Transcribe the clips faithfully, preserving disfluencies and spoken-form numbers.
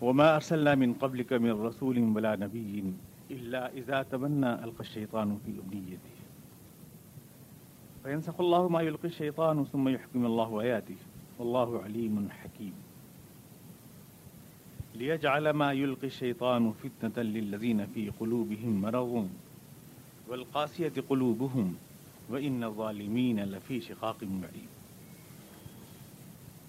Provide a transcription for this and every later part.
وما ارسلنا من قبلك من رسول ولا نبي الا اذا تمنى القى الشيطان في امنيته فينسخ الله ما يلقي الشيطان ثم يحكم الله آياته والله عليم حكيم ليجعل ما يلقي الشيطان فتنة للذين في قلوبهم مرض والقاسية قلوبهم وإن الظالمين لفي شقاق بعيد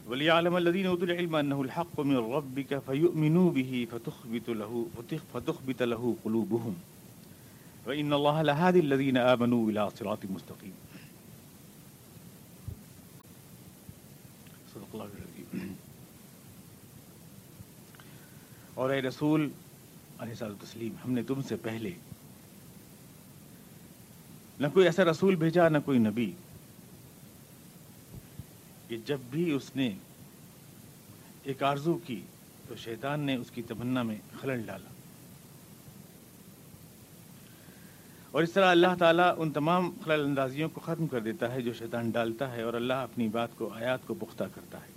وليعلم الذين أوتوا العلم أنه الحق من ربك فيؤمنوا به فتخبت له فتخبت له قلوبهم وإن الله لهادي الذين آمنوا إلى صراط مستقيم. صدق الله العظيم. اور اے رسول علیہ الصلوۃ والسلام، ہم نے تم سے پہلے نہ کوئی ایسا رسول بھیجا نہ کوئی نبی کہ جب بھی اس نے ایک آرزو کی تو شیطان نے اس کی تمنا میں خلل ڈالا، اور اس طرح اللہ تعالیٰ ان تمام خلل اندازیوں کو ختم کر دیتا ہے جو شیطان ڈالتا ہے، اور اللہ اپنی بات کو، آیات کو پختہ کرتا ہے،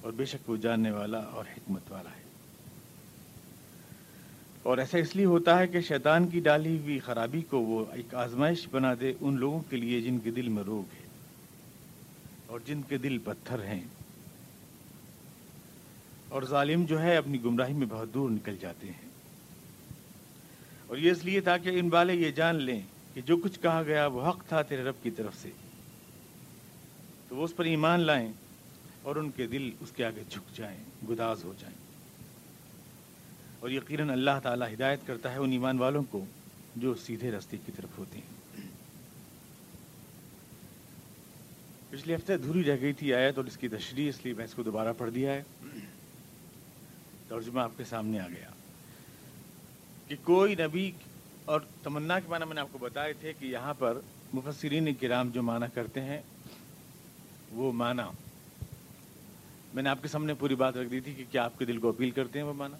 اور بے شک وہ جاننے والا اور حکمت والا ہے۔ اور ایسا اس لیے ہوتا ہے کہ شیطان کی ڈالی ہوئی خرابی کو وہ ایک آزمائش بنا دے ان لوگوں کے لیے جن کے دل میں روگ ہے اور جن کے دل پتھر ہیں، اور ظالم جو ہے اپنی گمراہی میں بہت دور نکل جاتے ہیں، اور یہ اس لیے تھا کہ ان والے یہ جان لیں کہ جو کچھ کہا گیا وہ حق تھا تیرے رب کی طرف سے، تو وہ اس پر ایمان لائیں اور ان کے دل اس کے آگے جھک جائیں، گداز ہو جائیں۔ اور یقیناً اللہ تعالیٰ ہدایت کرتا ہے ان ایمان والوں کو جو سیدھے راستے کی طرف ہوتے ہیں۔ پچھلے ہفتے ادھوری رہ گئی تھی آیت اور اس کی تشریح، اس لیے میں اس کو دوبارہ پڑھ دیا ہے، ترجمہ آپ کے سامنے آ گیا کہ کوئی نبی، اور تمنا کے معنی میں نے آپ کو بتائے تھے کہ یہاں پر مفسرین کرام جو معنی کرتے ہیں وہ معنی میں نے آپ کے سامنے پوری بات رکھ دی تھی کہ کیا آپ کے دل کو اپیل کرتے ہیں وہ معنی،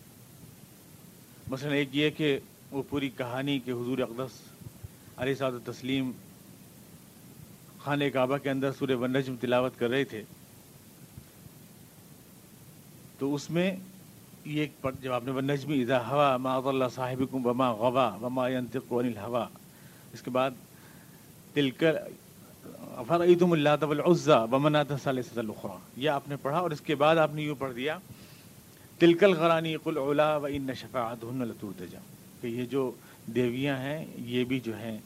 مثلا ایک یہ کہ وہ پوری کہانی کہ حضور اقدس علیہ الصلوۃ والتسلیم خانہ کعبہ کے اندر سورہ والنجم تلاوت کر رہے تھے، تو اس میں یہ جب آپ نے والنجم اذا ہوا ما اضل صاحبکم وما غوا وما ينطق عن الہوا، اس کے بعد تلک افرأیتم اللات والعزیٰ ومناۃ الثالثۃ الاخری، یہ آپ نے پڑھا، اور اس کے بعد آپ نے یوں پڑھ دیا تلک الغرانی قل علا و ان شفاعتهن لترتجا، کہ یہ جو دیویاں ہیں یہ بھی جو ہیں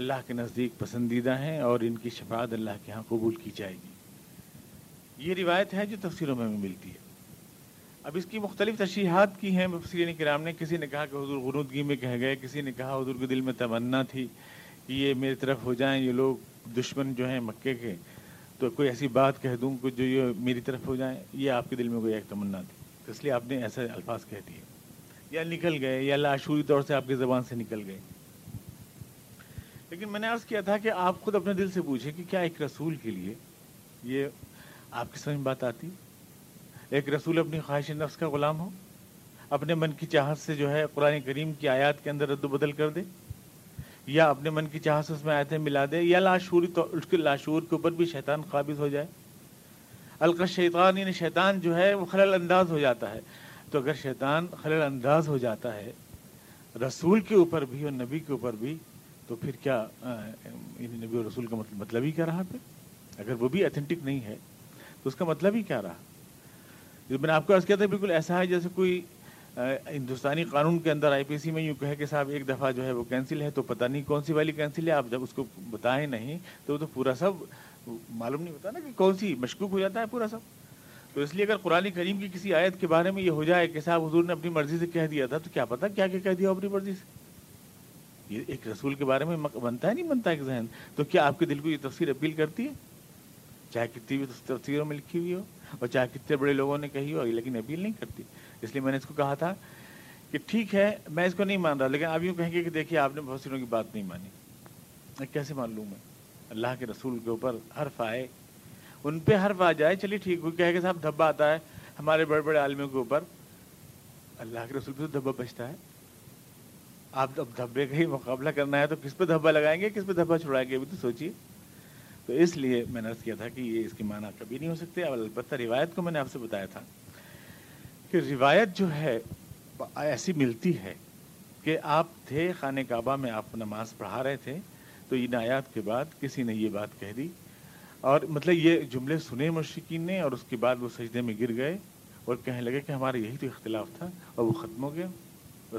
اللہ کے نزدیک پسندیدہ ہیں اور ان کی شفاعت اللہ کے ہاں قبول کی جائے گی۔ یہ روایت ہے جو تفسیروں میں بھی ملتی ہے۔ اب اس کی مختلف تشریحات کی ہیں مفسرین کرام نے، کسی نے کہا کہ حضور غنودگی میں کہہ گئے، کسی نے کہا حضور کے دل میں تمنا تھی کہ یہ میری طرف ہو جائیں یہ لوگ دشمن جو ہیں مکے کے، تو کوئی ایسی بات کہہ دوں کہ جو یہ میری طرف ہو جائیں، یہ آپ کے دل میں کوئی ایک تمنا تھی تو اس لیے آپ نے ایسے الفاظ کہہ دیے، یا نکل گئے، یا لاشعوری طور سے آپ کی زبان سے نکل گئے۔ لیکن میں نے عرض کیا تھا کہ آپ خود اپنے دل سے پوچھیں کہ کیا ایک رسول کے لیے یہ آپ کی سمجھ بات آتی؟ ایک رسول اپنی خواہش نفس کا غلام ہو، اپنے من کی چاہت سے جو ہے قرآن کریم کی آیات کے اندر رد و بدل کر دے، یا اپنے من کی چاہت سے اس میں آیتیں ملا دے، یا لاشعوری طور اس کے لاشعور کے اوپر بھی شیطان قابض ہو جائے، القی شیطان، یعنی شیطان جو ہے وہ خلل انداز ہو جاتا ہے۔ تو اگر شیطان خلل انداز ہو جاتا ہے رسول کے اوپر بھی اور نبی کے اوپر بھی، تو پھر کیا یعنی نبی اور رسول کا مطلب ہی کیا رہا؟ پھر اگر وہ بھی اتھینٹک نہیں ہے تو اس کا مطلب ہی کیا رہا؟ میں نے آپ کو عرض کیا تھا بالکل ایسا ہے جیسے کوئی ہندوستانی قانون کے اندر آئی پی سی میں یوں کہے کہ صاحب ایک دفعہ جو ہے وہ کینسل ہے، تو پتہ نہیں کون سی والی کینسل ہے، آپ جب اس کو بتائیں نہیں تو وہ تو پورا سب معلوم نہیں ہوتا نا کہ کون سی، مشکوک ہو جاتا ہے پورا سب۔ تو اس لیے اگر قرآن کریم کی کسی آیت کے بارے میں یہ ہو جائے کہ صاحب حضور نے اپنی مرضی سے کہہ دیا تھا، تو کیا پتہ کیا کیا کہہ دیا اپنی مرضی سے، یہ ایک رسول کے بارے میں بنتا ہے نہیں بنتا ایک ذہن؟ تو کیا آپ کے دل کو یہ تفسیر اپیل کرتی ہے؟ چاہے کتنی بھی تفسیروں میں لکھی ہوئی ہو اور چاہے کتنے بڑے لوگوں نے کہی ہو، لیکن اپیل نہیں کرتی۔ اس لیے میں نے اس کو کہا تھا کہ ٹھیک ہے میں اس کو نہیں مان رہا، لیکن آپ یوں کہیں گے کہ دیکھیے آپ نے مفسروں کی بات نہیں مانی، کیسے معلوم ہے؟ اللہ کے رسول کے اوپر حرف آئے، ان پہ حرف آ جائے، چلیے ٹھیک ہو، کہے کہ صاحب دھبا آتا ہے ہمارے بڑے بڑے عالموں کے اوپر، اللہ کے رسول پہ تو دھبا بچتا ہے، آپ اب دھبے کا ہی مقابلہ کرنا ہے تو کس پہ دھبا لگائیں گے، کس پہ دھبا چھڑائیں گے، ابھی تو سوچیے۔ تو اس لیے میں نے عرض کیا تھا کہ یہ اس کے معنی کبھی نہیں ہو سکتے، اور البتہ روایت کو میں نے آپ سے بتایا تھا کہ روایت جو ہے ایسی ملتی ہے کہ آپ تھے خانہ کعبہ میں، آپ نماز پڑھا رہے تھے تو ان آیات کے بعد کسی نے یہ بات کہہ دی، اور مطلب یہ جملے سنے مشرکین نے، اور اس کے بعد وہ سجدے میں گر گئے اور کہنے لگے کہ ہمارا یہی تو اختلاف تھا، اور وہ ختم ہو گیا رسول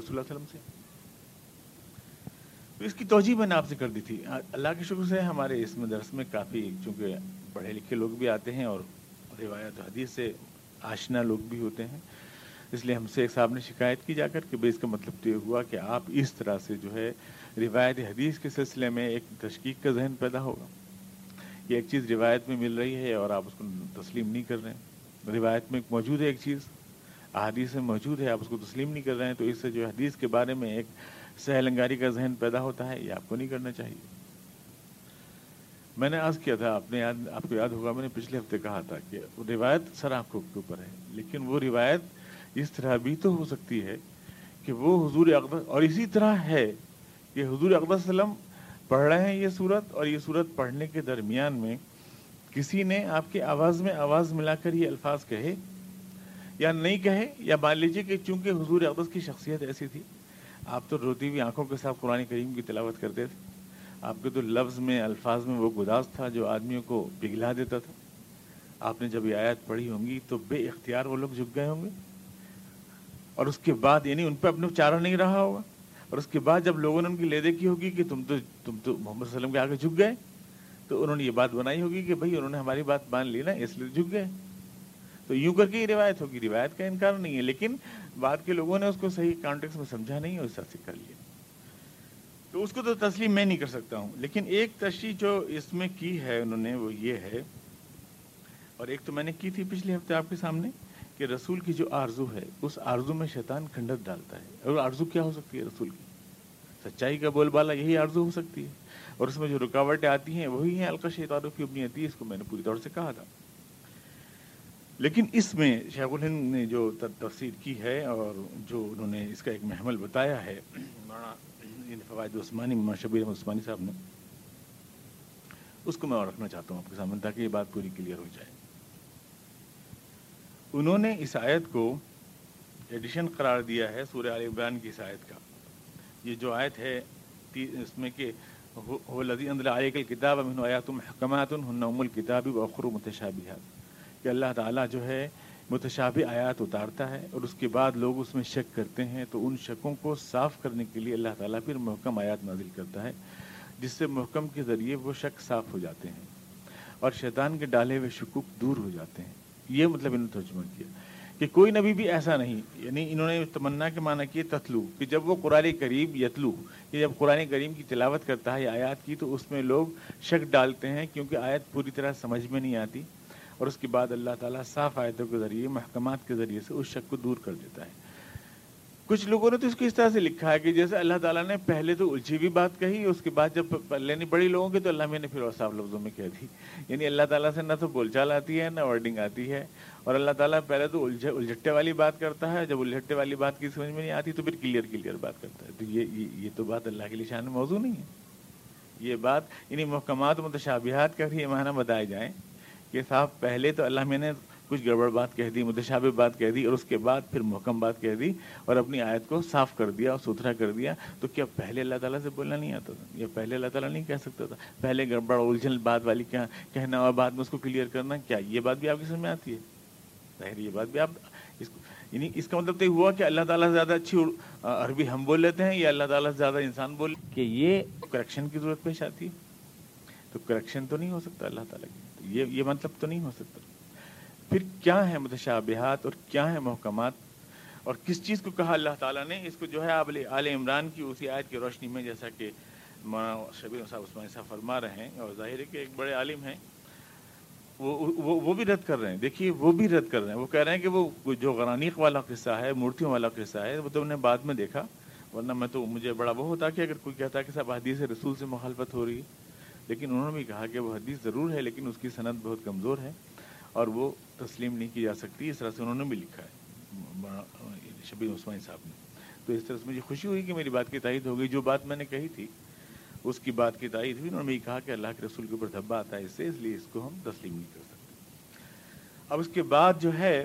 اللہ صلی اللہ علیہ وسلم سے. تو اس کی توجیہ میں نے آپ سے کر دی تھی. اللہ کے شکر سے ہمارے اس مدرس میں کافی، چونکہ پڑھے لکھے لوگ بھی آتے ہیں اور روایت و حدیث سے آشنا لوگ بھی ہوتے ہیں، اس لیے ہم سے ایک صاحب نے شکایت کی جا کر کہ بھائی اس کا مطلب تو یہ ہوا کہ آپ اس طرح سے جو ہے روایت حدیث کے سلسلے میں ایک تشکیک کا ذہن پیدا ہوگا کہ ایک چیز روایت میں مل رہی ہے اور آپ اس کو تسلیم نہیں کر رہے ہیں. روایت میں موجود ہے ایک چیز، احادیث میں موجود ہے، آپ اس کو تسلیم نہیں کر رہے ہیں، تو اس سے جو حدیث کے بارے میں ایک سہل انگاری کا ذہن پیدا ہوتا ہے، یہ آپ کو نہیں کرنا چاہیے. میں نے عرض کیا تھا، آپ نے یاد آپ کو یاد ہوگا، میں نے پچھلے ہفتے کہا تھا کہ روایت سر آنکھوں کے اوپر ہے، لیکن وہ روایت اس طرح بھی تو ہو سکتی ہے کہ وہ حضور اقدس، اور اسی طرح ہے کہ حضور اقدس صلی اللہ علیہ وسلم پڑھ رہے ہیں یہ صورت، اور یہ صورت پڑھنے کے درمیان میں کسی نے آپ کی آواز میں آواز ملا کر یہ الفاظ کہے یا نہیں کہے، یا مان لیجیے کہ چونکہ حضور اقدس کی شخصیت ایسی تھی، آپ تو روتی ہوئی آنکھوں کے ساتھ قرآن کریم کی تلاوت کرتے تھے، آپ کے تو لفظ میں الفاظ میں وہ گداز تھا جو آدمیوں کو پگھلا دیتا تھا. آپ نے جب یہ آیت پڑھی ہوں گی تو بے اختیار وہ لوگ جھک گئے ہوں گے، اور اس کے بعد یعنی ان پہ اپنے چارہ نہیں رہا ہوگا، اور اس کے بعد جب لوگوں نے ان کی لیدے کی ہوگی کہ تم تو تم تو محمد صلی اللہ علیہ وسلم کے آگے جھک گئے، تو انہوں نے یہ بات بنائی ہوگی کہ بھائی انہوں نے ہماری بات مان لی نا، اس لیے جھک گئے. تو یوں کر کے یہ روایت ہوگی، روایت کا انکار نہیں ہے، لیکن بعد کے لوگوں نے اس کو صحیح کانٹیکس میں سمجھا نہیں اور اس طرح سے کر لیا. تو اس کو تو تسلیم میں نہیں کر سکتا ہوں، لیکن ایک تشریح جو اس میں کی ہے انہوں نے وہ یہ ہے، اور ایک تو میں نے کی تھی پچھلے ہفتے آپ کے سامنے، کہ رسول کی جو آرزو ہے اس آرزو میں شیطان کھنڈت ڈالتا ہے. اور آرزو کیا ہو سکتی ہے رسول کی؟ سچائی کا بول بالا، یہی آرزو ہو سکتی ہے، اور اس میں جو رکاوٹیں آتی ہیں وہی ہیں القی شیطان کی ابنی عطی، اس کو میں نے پوری طور سے کہا تھا. لیکن اس میں شیخ الہند نے جو تفسیر کی ہے اور جو انہوں نے اس کا ایک محمل بتایا ہے فوائد عثمانی، شبیر عثمانی صاحب نے، اس کو میں اور رکھنا چاہتا ہوں آپ کے سامنے تاکہ یہ بات پوری کلیئر ہو جائے. انہوں نے اس آیت کو ایڈیشن قرار دیا ہے سورہ آل عمران کی اس آیت کا. یہ جو آیت ہے اس میں کہ الذی انزل علیک الکتاب منہ آیات محکمات ہن ام الکتاب واخر متشابہات، کہ اللہ تعالیٰ جو ہے متشابہ آیات اتارتا ہے اور اس کے بعد لوگ اس میں شک کرتے ہیں، تو ان شکوں کو صاف کرنے کے لیے اللہ تعالیٰ پھر محکم آیات نازل کرتا ہے، جس سے محکم کے ذریعے وہ شک صاف ہو جاتے ہیں اور شیطان کے ڈالے ہوئے شکوک دور ہو جاتے ہیں. یہ مطلب انہوں نے ترجمہ کیا کہ کوئی نبی بھی ایسا نہیں، یعنی انہوں نے تمنا کے معنی کیے تتلو، کہ جب وہ قرآن کریم یتلو، یہ جب قرآن کریم کی تلاوت کرتا ہے آیات کی تو اس میں لوگ شک ڈالتے ہیں کیونکہ آیت پوری طرح سمجھ میں نہیں آتی، اور اس کے بعد اللہ تعالیٰ صاف آیتوں کے ذریعے محکمات کے ذریعے سے اس شک کو دور کر دیتا ہے. کچھ لوگوں نے تو اس کو اس طرح سے لکھا ہے کہ جیسے اللہ تعالیٰ نے پہلے تو الجھی ہوئی بات کہی، اس کے بعد جب لینی پڑی لوگوں کی تو اللہ میں نے پھر اور صاف لفظوں میں کہہ دی. یعنی اللہ تعالیٰ سے نہ تو بول چال آتی ہے نہ ورڈنگ آتی ہے، اور اللہ تعالیٰ پہلے تو الجھ الجھٹے والی بات کرتا ہے، جب الجھٹے والی بات کی سمجھ میں نہیں آتی تو پھر کلیئر کلیئر بات کرتا ہے. تو یہ یہ تو بات اللہ کے لیے شان موضوع نہیں ہے. یہ بات یعنی محکمات متشابہات کا بھی معنی بتائے جائیں کہ صاحب پہلے تو اللہ میں نے کچھ گڑبڑ بات کہہ دی، متشابہ بات کہہ دی، اور اس کے بعد پھر محکم بات کہہ دی اور اپنی آیت کو صاف کر دیا اور ستھرا کر دیا. تو کیا پہلے اللہ تعالیٰ سے بولنا نہیں آتا تھا؟ یا پہلے اللہ تعالیٰ نہیں کہہ سکتا تھا؟ پہلے گڑبڑ الجھن بات والی کیا کہنا اور بعد میں اس کو کلیئر کرنا، کیا یہ بات بھی آپ کی سمجھ میں آتی ہے؟ ظاہر یہ بات بھی آپ اس کو یعنی اس کا مطلب تو ہوا کہ اللہ تعالیٰ سے زیادہ اچھی عربی ہم بول لیتے ہیں یا اللہ تعالیٰ سے زیادہ انسان بول، کہ یہ کریکشن کی ضرورت پیش آتی ہے. تو کریکشن تو نہیں ہو سکتا اللہ تعالیٰ کی، یہ یہ مطلب تو نہیں ہو سکتا. پھر کیا ہے متشابہات اور کیا ہے محکمات، اور کس چیز کو کہا اللہ تعالیٰ نے؟ اس کو جو ہے آل عمران کی اسی آیت کی روشنی میں، جیسا کہ مولانا شبیر صاحب عثمانی صاحب فرما رہے ہیں، اور ظاہر ہے کہ ایک بڑے عالم ہیں، وہ وہ وہ بھی رد کر رہے ہیں. دیکھیے وہ بھی رد کر رہے ہیں، وہ کہہ رہے ہیں کہ وہ جو غرانیق والا قصہ ہے، مورتیوں والا قصہ ہے، وہ تو انہیں بعد میں دیکھا، ورنہ میں تو مجھے بڑا وہ ہوتا کہ اگر کوئی کہتا کہ صاحب حدیث رسول سے مخالفت ہو رہی ہے. لیکن انہوں نے بھی کہا کہ وہ حدیث ضرور ہے لیکن اس کی سند بہت کمزور ہے اور وہ تسلیم نہیں کی جا سکتی. اس طرح سے انہوں نے بھی لکھا ہے شبیر عثمانی صاحب نے. تو اس طرح سے مجھے خوشی ہوئی کہ میری بات کی تائید ہو گئی، جو بات میں نے کہی تھی اس کی بات کی تائید ہوئی. انہوں نے بھی کہا کہ اللہ کے رسول کے اوپر دھبا آتا ہے اس سے، اس لیے اس کو ہم تسلیم نہیں کر سکتے. اب اس کے بعد جو ہے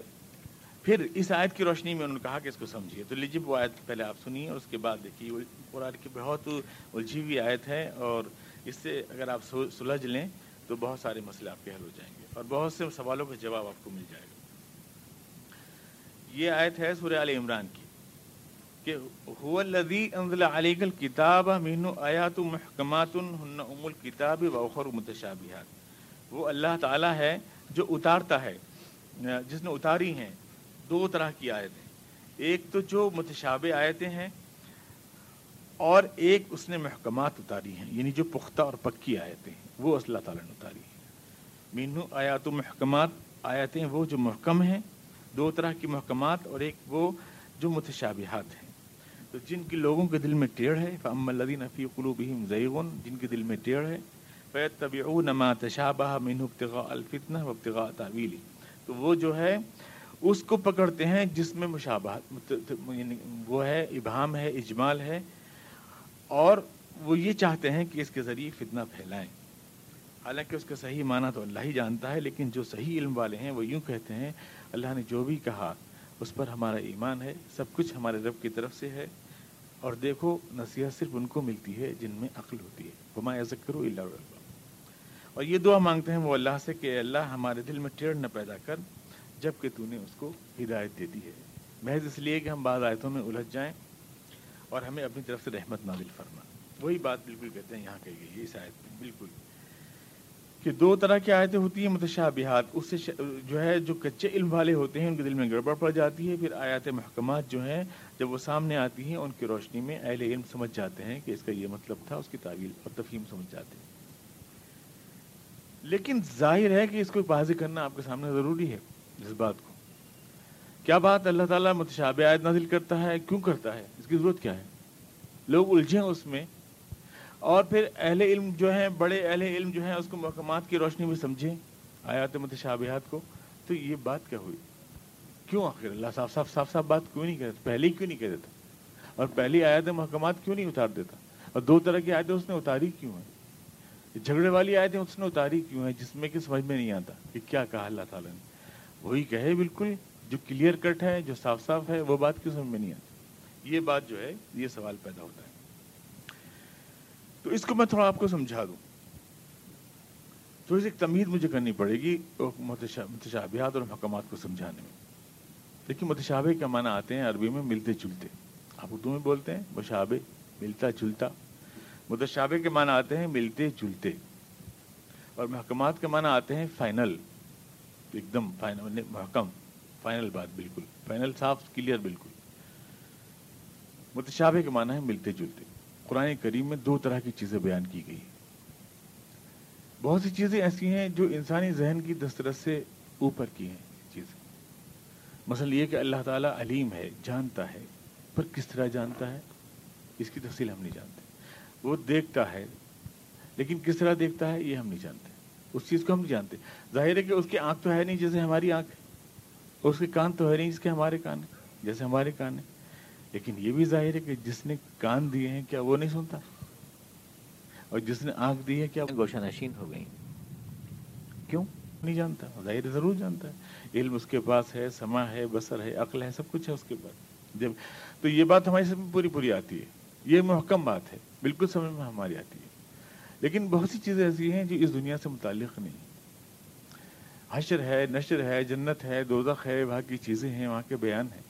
پھر اس آیت کی روشنی میں انہوں نے کہا کہ اس کو سمجھیے. تو لیجیے وہ آیت پہلے آپ سنیے اور اس کے بعد دیکھیے. قرآن کی بہت الجھی ہوئی آیت ہے اور اس سے اگر آپ سلجھ لیں تو بہت سارے مسئلے آپ کے حل ہو جائیں گے اور بہت سے سوالوں کا جواب آپ کو مل جائے گا. یہ آیت ہے سورہ آل عمران کی کہ هو الذی انزل علیک الکتاب منہ آیات محکمات ہن ام الکتاب واخر متشابہات. وہ اللہ تعالیٰ ہے جو اتارتا ہے، جس نے اتاری ہیں دو طرح کی آیتیں، ایک تو جو متشابہ آیتیں ہیں اور ایک اس نے محکمات اتاری ہیں، یعنی جو پختہ اور پکی آیتیں ہیں وہ اللہ تعالیٰ نے اتاری ہیں. مینو آیات و محکمات، آیتیں وہ جو محکم ہیں، دو طرح کی محکمات، اور ایک وہ جو متشابہات ہیں. تو جن کے لوگوں کے دل میں ٹیڑھ ہے، فَأَمَّا الَّذِينَ فِي قُلُوبِهِمْ زَيْغٌ، جن کے دل میں ٹیڑھ ہے، فَيَتَّبِعُونَ مَا تَشَابَهَ مِنْهُ ابْتِغَاءَ الْفِتْنَةِ وَابْتِغَاءَ تَأْوِيلِهِ. تو وہ جو ہے اس کو پکڑتے ہیں جس میں مشابہت، یعنی وہ ہے ابہام ہے، اجمال ہے، اور وہ یہ چاہتے ہیں کہ اس کے ذریعے فتنہ پھیلائیں. حالانکہ اس کا صحیح معنی تو اللہ ہی جانتا ہے، لیکن جو صحیح علم والے ہیں وہ یوں کہتے ہیں اللہ نے جو بھی کہا اس پر ہمارا ایمان ہے، سب کچھ ہمارے رب کی طرف سے ہے، اور دیکھو نصیحت صرف ان کو ملتی ہے جن میں عقل ہوتی ہے. وما یذکروا الا اللہ. اور یہ دعا مانگتے ہیں وہ اللہ سے کہ اللہ ہمارے دل میں ٹیڑھ نہ پیدا کر، جب کہ تو نے اس کو ہدایت دے دی ہے، محض اس لیے کہ ہم بعض آیتوں میں الجھ جائیں اور ہمیں اپنی طرف سے رحمت نازل فرما. وہی بات بالکل کہتے ہیں یہاں کہی گئی ہے اس آیت میں بالکل، کہ دو طرح کی آیتیں ہوتی ہیں متشابہات، اس سے جو ہے جو کچے علم والے ہوتے ہیں ان کے دل میں گڑبڑ پڑ جاتی ہے. پھر آیات محکمات جو ہیں جب وہ سامنے آتی ہیں ان کی روشنی میں اہل علم سمجھ جاتے ہیں کہ اس کا یہ مطلب تھا، اس کی تعویل اور تفہیم سمجھ جاتے ہیں. لیکن ظاہر ہے کہ اس کو واضح کرنا آپ کے سامنے ضروری ہے. اس بات کو کیا بات اللہ تعالیٰ متشابہ آیت نازل کرتا ہے، کیوں کرتا ہے، اس کی ضرورت کیا ہے؟ لوگ الجھے اس میں، اور پھر اہل علم جو ہیں، بڑے اہل علم جو ہیں، اس کو محکمات کی روشنی میں سمجھیں آیات متشابہات کو. تو یہ بات کیا ہوئی، کیوں آخر اللہ صاف صاف صاف صاف بات کیوں نہیں کہتا، پہلے کیوں نہیں کہہ دیتا، اور پہلی آیات محکمات کیوں نہیں اتار دیتا، اور دو طرح کی آیتیں اس نے اتاری کیوں ہیں، جھگڑے والی آیتیں اس نے اتاری کیوں ہیں جس میں کہ سمجھ میں نہیں آتا کہ کیا کہا اللہ تعالیٰ نے. وہی کہے بالکل جو کلیئر کٹ ہے، جو صاف صاف ہے، وہ بات کیوں سمجھ میں نہیں آتی. یہ بات جو ہے، یہ سوال پیدا ہوتا ہے. تو اس کو میں تھوڑا آپ کو سمجھا دوں، تھوڑی سی تمہید مجھے کرنی پڑے گی متشابہات اور محکمات کو سمجھانے میں. لیکن متشابہ کا معنی آتے ہیں عربی میں ملتے جلتے، آپ اردو میں بولتے ہیں مشابہ، ملتا جلتا. متشابہ کے معنی آتے ہیں ملتے جلتے، اور محکمات کے معنی آتے ہیں فائنل، ایک دم فائنل، محکم، فائنل بات، بالکل فائنل، صاف کلیئر بالکل. متشابہ کے معنی ہے ملتے جلتے. قرآن کریم میں دو طرح کی چیزیں بیان کی گئی ہیں. بہت سی چیزیں ایسی ہیں جو انسانی ذہن کی دسترس سے اوپر کی ہیں چیزیں. مثلا یہ کہ اللہ تعالیٰ علیم ہے، جانتا ہے، پر کس طرح جانتا ہے اس کی تفصیل ہم نہیں جانتے. وہ دیکھتا ہے، لیکن کس طرح دیکھتا ہے یہ ہم نہیں جانتے، اس چیز کو ہم نہیں جانتے. ظاہر ہے کہ اس کی آنکھ تو ہے نہیں جیسے ہماری آنکھ ہے، اور اس کے کان تو ہے نہیں جس کے ہمارے کان ہیں جیسے ہمارے کان ہیں. لیکن یہ بھی ظاہر ہے کہ جس نے کان دیے ہیں کیا وہ نہیں سنتا، اور جس نے آنکھ دی ہے کیا وہ گوشہ نشین ہو گئی، کیوں نہیں جانتا؟ ظاہر ضرور جانتا ہے، علم اس کے پاس ہے، سمع ہے، بصر ہے، عقل ہے، سب کچھ ہے اس کے پاس. جب تو یہ بات ہماری سب میں پوری پوری آتی ہے، یہ محکم بات ہے، بالکل سمجھ میں ہماری آتی ہے. لیکن بہت سی چیزیں ایسی ہیں جو اس دنیا سے متعلق نہیں. حشر ہے، نشر ہے، جنت ہے، دوزخ ہے، وہاں کی چیزیں ہیں، وہاں کے بیان ہیں.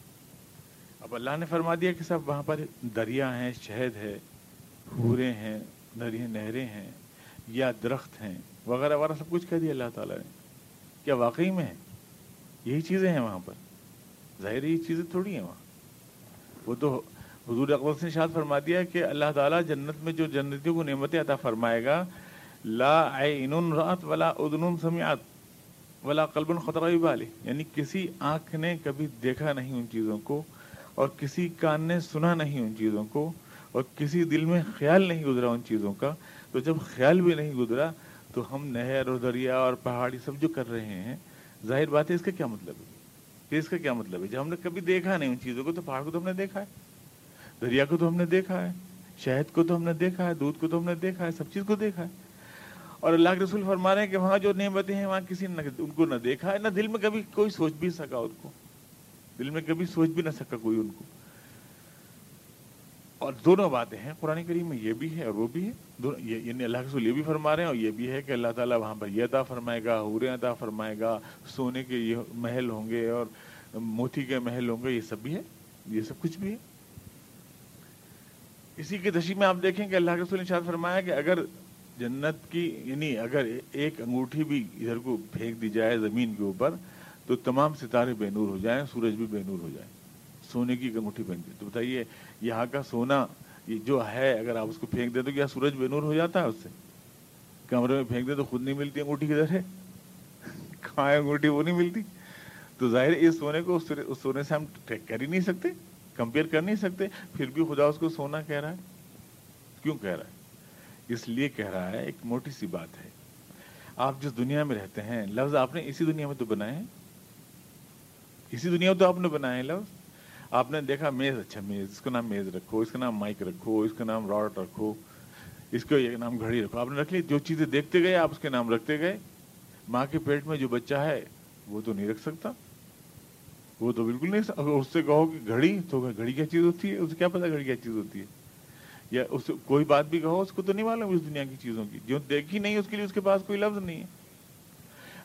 اب اللہ نے فرما دیا کہ سب وہاں پر دریا ہیں، شہد ہے، حوریں ہیں، دریا نہریں ہیں، یا درخت ہیں وغیرہ وغیرہ، سب کچھ کہہ دیا اللہ تعالیٰ نے. کیا واقعی میں ہے یہی چیزیں ہیں وہاں پر؟ ظاہر یہ چیزیں تھوڑی ہیں وہاں. وہ تو حضور اقدس نے شاد فرما دیا کہ اللہ تعالیٰ جنت میں جو جنتیوں کو نعمتیں عطا فرمائے گا، لا عین رأت ولا اذن سمعت ولا قلب خطر ببال، یعنی کسی آنکھ نے کبھی دیکھا نہیں ان چیزوں کو، اور کسی کان نے سنا نہیں ان چیزوں کو، اور کسی دل میں خیال نہیں گزرا ان چیزوں کا. تو جب خیال بھی نہیں گزرا تو ہم نہر اور دریا اور پہاڑی سب جو کر رہے ہیں، ظاہر بات ہے اس کا کیا مطلب ہے؟ اس کا کیا مطلب ہے؟ جب ہم نے کبھی دیکھا نہیں ان چیزوں کو، تو پہاڑ کو تو ہم نے دیکھا ہے، دریا کو تو ہم نے دیکھا ہے، شہد کو تو ہم نے دیکھا ہے، دودھ کو تو ہم نے دیکھا ہے، سب چیز کو دیکھا ہے. اور اللہ کے رسول فرما رہے ہیں کہ وہاں جو نعمتیں ہیں وہاں کسی نے ان کو نہ دیکھا ہے، نہ دل میں کبھی کوئی سوچ بھی سکا ان کو. دل میں کبھی سوچ بھی نہ سکا کوئی ان کو. اور دونوں باتیں ہیں قرآن کریم میں، یہ بھی ہے اور وہ بھی ہے. یعنی اللہ کے رسول یہ بھی فرما رہے ہیں اور یہ بھی ہے کہ اللہ تعالیٰ وہاں پر یہ عطا فرمائے گا، حوریں عطا فرمائے گا، سونے کے یہ محل ہوں گے اور موتی کے محل ہوں گے، یہ سب بھی ہے، یہ سب کچھ بھی ہے. اسی کی تشریح میں آپ دیکھیں کہ اللہ کے رسول نے ارشاد فرمایا کہ اگر جنت کی یعنی اگر ایک انگوٹھی بھی ادھر کو پھینک دی جائے زمین کے اوپر تو تمام ستارے بے نور ہو جائیں، سورج بھی بے نور ہو جائے، سونے کی انگوٹھی پھینک دی. تو بتائیے یہاں کا سونا یہ جو ہے اگر آپ اس کو پھینک دیں تو کیا سورج بے نور ہو جاتا ہے؟ اس سے کمرے میں پھینک دیں تو خود نہیں ملتی انگوٹھی، کدھر ہے، کہاں ہے انگوٹھی، وہ نہیں ملتی. تو ظاہر ہے اس سونے کو اس سونے سے ہم ٹریک کر ہی نہیں سکتے، کمپیئر کر نہیں سکتے. پھر بھی خدا اس کو سونا کہہ رہا ہے. کیوں کہہ رہا ہے؟ اس لیے کہہ رہا ہے، ایک موٹی سی بات ہے. آپ جس دنیا میں رہتے ہیں، لفظ آپ نے اسی دنیا میں تو بنائے ہیں، اسی دنیا میں تو آپ نے بنائے ہیں لفظ. آپ نے دیکھا میز، اچھا میز، اس کا نام میز رکھو، اس کا نام مائک رکھو، اس کا نام راڈ رکھو، اس کو یہ نام گھڑی رکھو، آپ نے رکھ لی. جو چیزیں دیکھتے گئے آپ اس کے نام رکھتے گئے. ماں کے پیٹ میں جو بچہ ہے وہ تو نہیں رکھ سکتا، وہ تو بالکل نہیں. اگر اس سے کہو کہ گھڑی تو گھڑی کیا چیز ہوتی ہے، اسے کیا پتا گھڑی کیا چیز ہوتی ہے، یا اس کوئی بات بھی کہو اس کو تو نہیں معلوم اس دنیا کی چیزوں کی. جو دیکھی نہیں اس کے لیے اس کے پاس کوئی لفظ نہیں ہے.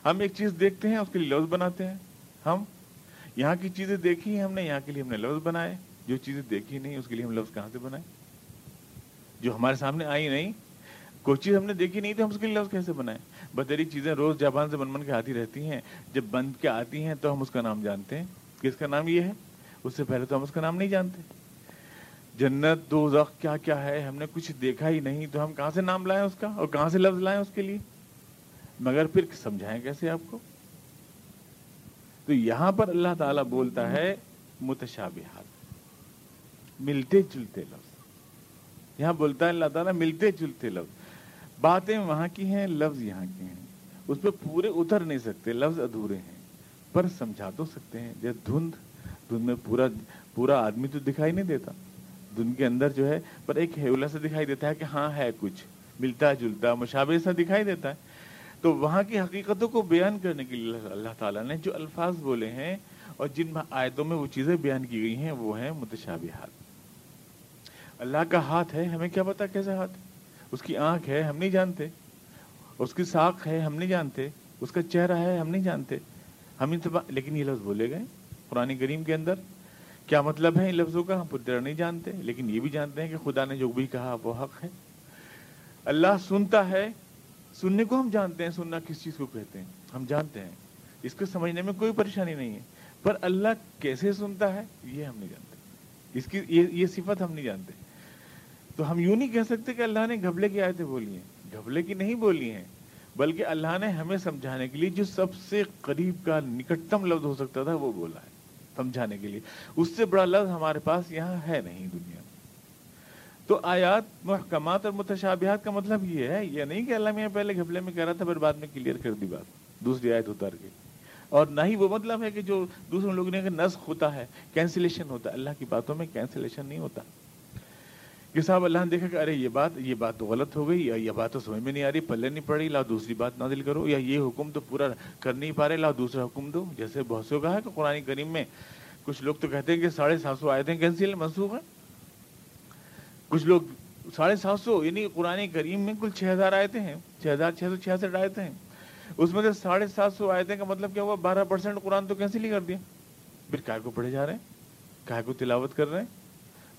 ہم ایک چیز دیکھتے ہیں اس کے لیے لفظ بناتے ہیں. ہم یہاں کی چیزیں دیکھی ہم نے، یہاں کے لیے ہم نے لفظ بنائے. جو چیزیں دیکھی نہیں اس کے لیے ہم لفظ کہاں سے بنائے؟ جو ہمارے سامنے آئی نہیں، کوئی چیز ہم نے دیکھی نہیں تو ہم اس کے لیے لفظ کیسے بنائیں؟ بتری چیزیں روز جاپان سے بن بن کے آتی رہتی ہیں، جب بن کے آتی ہیں تو ہم اس کا نام جانتے ہیں کہ اس کا نام یہ ہے. اس سے پہلے تو ہم اس کا نام نہیں جانتے. جنت، دوزخ، کیا کیا ہے، ہم نے کچھ دیکھا ہی نہیں تو ہم کہاں سے نام لائیں اس کا اور کہاں سے لفظ لائیں اس کے لیے؟ مگر پھر سمجھائیں کیسے آپ کو؟ تو یہاں پر اللہ تعالیٰ بولتا ہے متشابہات، ملتے جلتے لفظ. یہاں بولتا ہے اللہ تعالیٰ ملتے جلتے لفظ. باتیں وہاں کی ہیں، لفظ یہاں کے ہیں، اس پہ پورے اتر نہیں سکتے، لفظ ادھورے ہیں، پر سمجھا تو سکتے ہیں. جیسے دھند، دھند میں پورا پورا آدمی تو دکھائی نہیں دیتا، دن کے اندر جو ہے پر ایک ہیولہ سے دکھائی دیتا ہے کہ ہاں ہے کچھ ملتا جلتا مشابہ سا دکھائی دیتا ہے. تو وہاں کی حقیقتوں کو بیان کرنے کے لیے اللہ تعالیٰ نے جو الفاظ بولے ہیں اور جن آیتوں میں وہ چیزیں بیان کی گئی ہیں وہ ہیں متشابہات. اللہ کا ہاتھ ہے، ہمیں کیا پتا کیسا ہاتھ ہے. اس کی آنکھ ہے، ہم نہیں جانتے. اس کی ساکھ ہے، ہم نہیں جانتے. اس کا چہرہ ہے، ہم نہیں جانتے. ہم لیکن یہ لفظ بولے گئے قرآن کریم کے اندر. کیا مطلب ہے ان لفظوں کا ہم پوری طرح نہیں جانتے، لیکن یہ بھی جانتے ہیں کہ خدا نے جو بھی کہا وہ حق ہے. اللہ سنتا ہے، سننے کو ہم جانتے ہیں. سننا کس چیز کو کہتے ہیں ہم جانتے ہیں، اس کو سمجھنے میں کوئی پریشانی نہیں ہے. پر اللہ کیسے سنتا ہے یہ ہم نہیں جانتے، اس کی یہ یہ صفت ہم نہیں جانتے. تو ہم یوں نہیں کہہ سکتے کہ اللہ نے گھبلے کی آیتیں بولی ہیں. گھبلے کی نہیں بولی ہیں، بلکہ اللہ نے ہمیں سمجھانے کے لیے جو سب سے قریب کا نکٹتم لفظ ہو سکتا تھا وہ بولا ہے سمجھانے کے لیے. اس سے بڑا لفظ ہمارے پاس یہاں ہے نہیں دنیا میں. تو آیات، محکمات اور متشابہات کا مطلب یہ ہے، یہ نہیں کہ اللہ میں پہلے گھبلے میں کہہ رہا تھا پھر بعد میں کلیئر کر دی بات دوسری آیت اتار کے. اور نہ ہی وہ مطلب ہے کہ جو دوسرے لوگوں نے نسخ ہوتا ہے، کینسلیشن ہوتا ہے. اللہ کی باتوں میں کینسلیشن نہیں ہوتا کہ صاحب اللہ نے دیکھا کہ ارے یہ بات یہ بات تو غلط ہو گئی، یا یہ بات تو سمجھ میں نہیں آ رہی، پلے نہیں پڑی، لا دوسری بات نازل کرو، یا یہ حکم تو پورا کر نہیں پا رہے، لا دوسرا حکم دو. جیسے بہت سو کہا ہے کہ قرآن کریم میں کچھ لوگ تو کہتے ہیں کہ ساڑھے سات سو آیتیں کینسل منسوخ ہیں. کچھ لوگ ساڑھے سات سو یعنی قرآن کریم میں کل چھ ہزار آیتیں ہیں، چھ ہزار چھ سو چھیاسٹھ آیتیں ہیں. اس میں سے ساڑھے سات سو آیتیں کا مطلب کیا ہوا؟ بارہ پرسینٹ قرآن تو کینسل ہی کر دیا. پھر کاہے کو پڑھے جا رہے ہیں، کاہے کو تلاوت کر رہے ہیں،